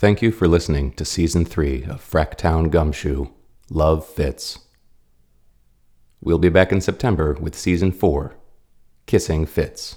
Thank you for listening to Season 3 of Fracktown Gumshoe, Love Fits. We'll be back in September with Season 4, Kissing Fitz.